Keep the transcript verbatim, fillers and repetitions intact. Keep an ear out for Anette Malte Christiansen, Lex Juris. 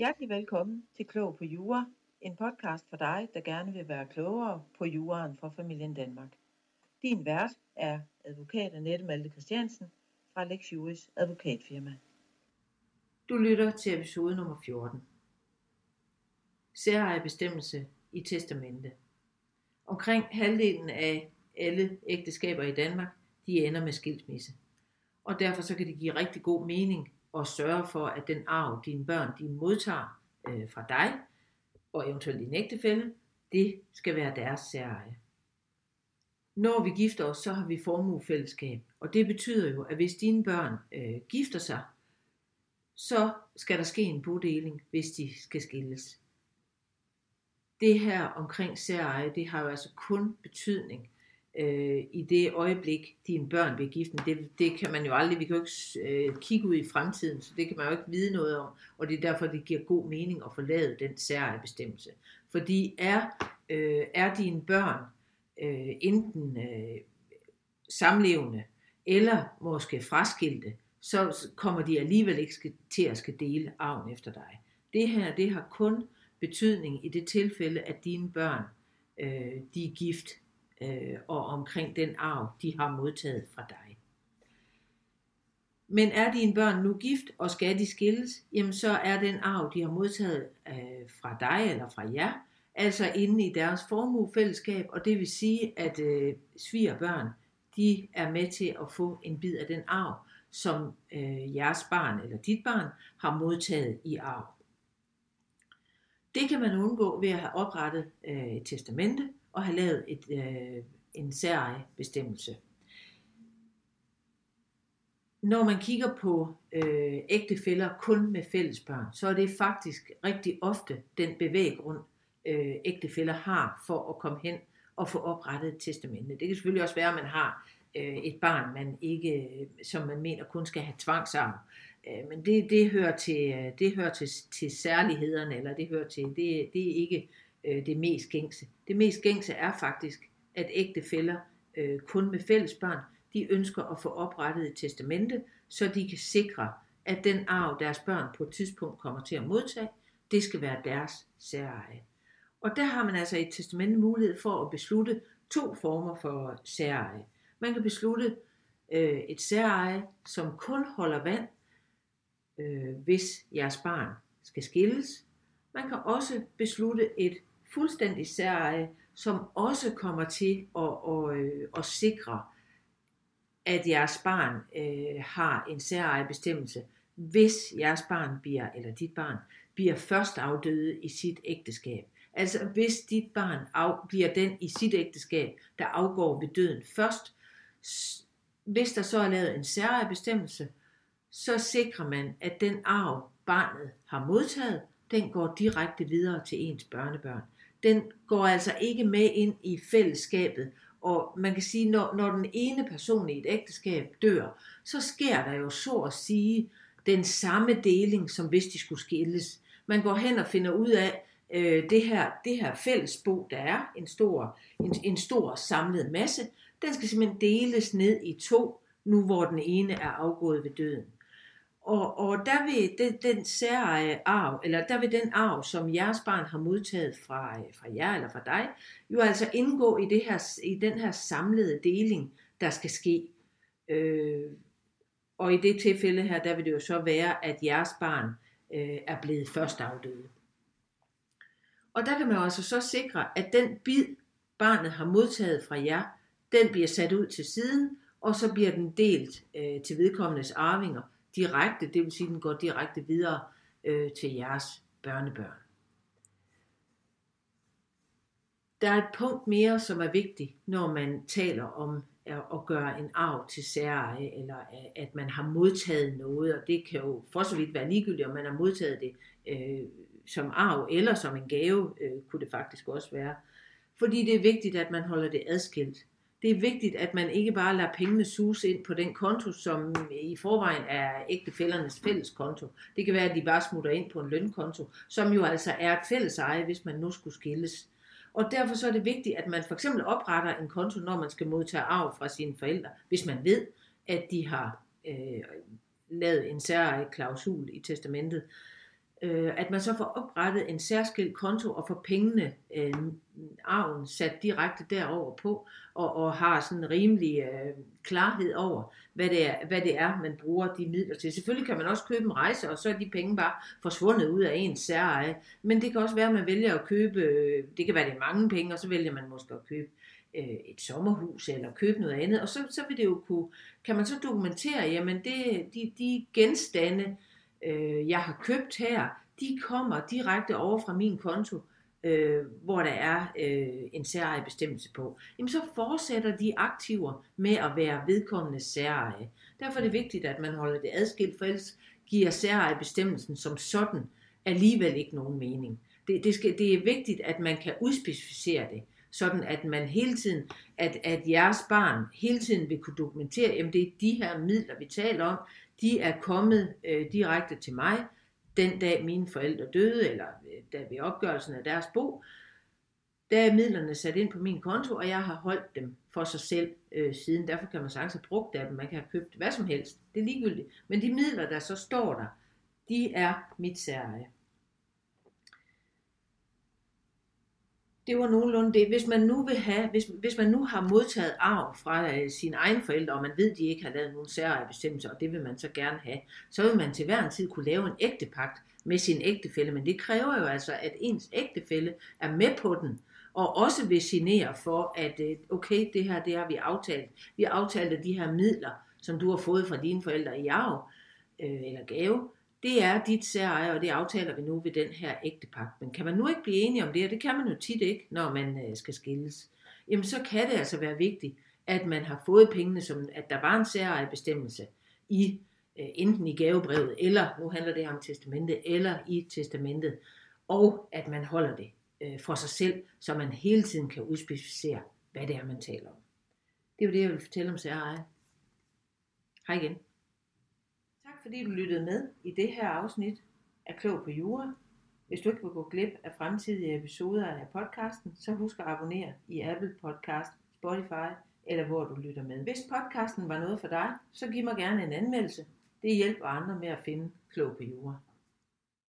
Hjertelig velkommen til Klog på Jura, en podcast for dig, der gerne vil være klogere på juraen fra familien Danmark. Din vært er advokat Anette Malte Christiansen fra Lex Juris advokatfirma. Du lytter til episode nummer fjorten. Særejebestemmelse i testamente. Omkring halvdelen af alle ægteskaber i Danmark, de ender med skilsmisse. Og derfor så kan det give rigtig god mening og sørge for, at den arv, dine børn de modtager øh, fra dig, og eventuelt din ægtefælle, det skal være deres særeje. Når vi gifter os, så har vi formuefællesskab, og det betyder jo, at hvis dine børn øh, gifter sig, så skal der ske en bodeling, hvis de skal skilles. Det her omkring særeje, det har jo altså kun betydning Øh, i det øjeblik, dine børn bliver gift. Det, det kan man jo aldrig, vi kan jo ikke øh, kigge ud i fremtiden, så det kan man jo ikke vide noget om, og det er derfor, det giver god mening at forlade den særbestemmelse. Fordi er, øh, er dine børn øh, enten øh, samlevende, eller måske fraskilte, så kommer de alligevel ikke skal, til at skal dele arven efter dig. Det her, det har kun betydning i det tilfælde, at dine børn, øh, de er gift, og omkring den arv, de har modtaget fra dig. Men er dine børn nu gift, og skal de skilles, jamen så er den arv, de har modtaget øh, fra dig eller fra jer, altså inde i deres formuefællesskab, og det vil sige, at øh, svigerbørn, de er med til at få en bid af den arv, som øh, jeres barn eller dit barn har modtaget i arv. Det kan man undgå ved at have oprettet øh, et testamente, og have lavet et, øh, en særejebestemmelse. Når man kigger på øh, ægtefæller kun med fællesbørn, så er det faktisk rigtig ofte den bevæggrund, øh, ægtefæller har for at komme hen og få oprettet et testamente. Det kan selvfølgelig også være, at man har øh, et barn, man ikke, som man mener kun skal have tvangsarv. Øh, men det, det hører, til, det hører til, til særlighederne, eller det hører til, det, det er ikke det mest gængse. Det mest gængse er faktisk, at ægtefæller øh, kun med fællesbørn, de ønsker at få oprettet et testamente, så de kan sikre, at den arv, deres børn på et tidspunkt kommer til at modtage, det skal være deres særeje. Og der har man altså i et testamente mulighed for at beslutte to former for særeje. Man kan beslutte øh, et særeje, som kun holder vand, øh, hvis jeres barn skal skilles. Man kan også beslutte et fuldstændig særeje, som også kommer til at, at, at, at sikre, at jeres barn øh, har en særejebestemmelse, hvis jeres barn bliver, eller dit barn bliver først afdøde i sit ægteskab. Altså hvis dit barn af, bliver den i sit ægteskab, der afgår ved døden først, hvis der så er lavet en særejebestemmelse, så sikrer man, at den arv, barnet har modtaget, den går direkte videre til ens børnebørn. Den går altså ikke med ind i fællesskabet, og man kan sige, når, når den ene person i et ægteskab dør, så sker der jo så at sige den samme deling, som hvis de skulle skilles. Man går hen og finder ud af øh, det her, det her fællesbo, der er en stor, en, en stor samlet masse, den skal simpelthen deles ned i to, nu hvor den ene er afgået ved døden. Og, og der vil den, den særeje arv, eller der vil den arv, som jeres barn har modtaget fra, fra jer eller fra dig, jo altså indgå i, det her, i den her samlede deling, der skal ske. Øh, og i det tilfælde her, der vil det jo så være, at jeres barn øh, er blevet først afdøde. Og der kan man jo altså så sikre, at den bid, barnet har modtaget fra jer, den bliver sat ud til siden, og så bliver den delt øh, til vedkommendes arvinger, direkte, det vil sige, at den går direkte videre øh, til jeres børnebørn. Der er et punkt mere, som er vigtigt, når man taler om at gøre en arv til særeje, eller at man har modtaget noget, og det kan jo for så vidt være ligegyldigt, om man har modtaget det øh, som arv, eller som en gave, øh, kunne det faktisk også være. Fordi det er vigtigt, at man holder det adskilt. Det er vigtigt, at man ikke bare lader pengene suse ind på den konto, som i forvejen er ægtefællernes fælles konto. Det kan være, at de bare smutter ind på en lønkonto, som jo altså er et fælles eje, hvis man nu skulle skilles. Og derfor så er det vigtigt, at man for eksempel opretter en konto, når man skal modtage arv fra sine forældre, hvis man ved, at de har øh, lavet en særlig klausul i testamentet. øh, at man så får oprettet en særskilt konto og får pengene, øh, arven, sat direkte derover på, og, og har sådan en rimelig øh, klarhed over, hvad det, er, hvad det er, man bruger de midler til. Selvfølgelig kan man også købe en rejse, og så er de penge bare forsvundet ud af ens særeje, men det kan også være, at man vælger at købe, øh, det kan være, det er mange penge, og så vælger man måske at købe et sommerhus eller købe noget andet, og så, så vil det jo kunne, kan man så dokumentere, jamen det, de, de genstande, øh, jeg har købt her, de kommer direkte over fra min konto, øh, hvor der er øh, en særeje bestemmelse på. Jamen så fortsætter de aktiver med at være vedkommende særeje. Derfor er det vigtigt, at man holder det adskilt, for ellers giver særeje-bestemmelsen som sådan alligevel ikke nogen mening. Det, det, skal, det er vigtigt, at man kan udspecificere det, sådan at man hele tiden, at, at jeres barn hele tiden vil kunne dokumentere, jamen det er de her midler, vi taler om, de er kommet øh, direkte til mig, den dag mine forældre døde, eller øh, da ved opgørelsen af deres bo, der er midlerne sat ind på min konto, og jeg har holdt dem for sig selv øh, siden, derfor kan man sagtens have brugt af dem, man kan have købt hvad som helst, det er ligegyldigt, men de midler, der så står der, de er mit særeje. Det var nogenlunde det. Hvis man nu vil have, hvis, hvis man nu har modtaget arv fra øh, sine egne forældre, og man ved, de ikke har lavet nogen særejebestemmelser, og det vil man så gerne have, så vil man til hver en tid kunne lave en ægtepagt med sin ægtefælle, men det kræver jo altså, at ens ægtefælle er med på den, og også vil signere for, at øh, okay, det her, det har vi aftalt. Vi har aftalt, at de her midler, som du har fået fra dine forældre i arv øh, eller gave, det er dit særeje, og det aftaler vi nu ved den her ægtepagt. Men kan man nu ikke blive enige om det, og det kan man jo tit ikke, når man skal skilles, jamen så kan det altså være vigtigt, at man har fået pengene, som at der var en særejebestemmelse i enten i gavebrevet, eller nu handler det om testamentet, eller i testamentet, og at man holder det for sig selv, så man hele tiden kan udspecificere, hvad det er, man taler om. Det er jo det, jeg vil fortælle om særeje. Hej igen. Fordi du lyttede med i det her afsnit af Klog på Jura. Hvis du ikke vil gå glip af fremtidige episoder af podcasten, så husk at abonnere i Apple Podcast, Spotify eller hvor du lytter med. Hvis podcasten var noget for dig, så giv mig gerne en anmeldelse. Det hjælper andre med at finde Klog på Jura.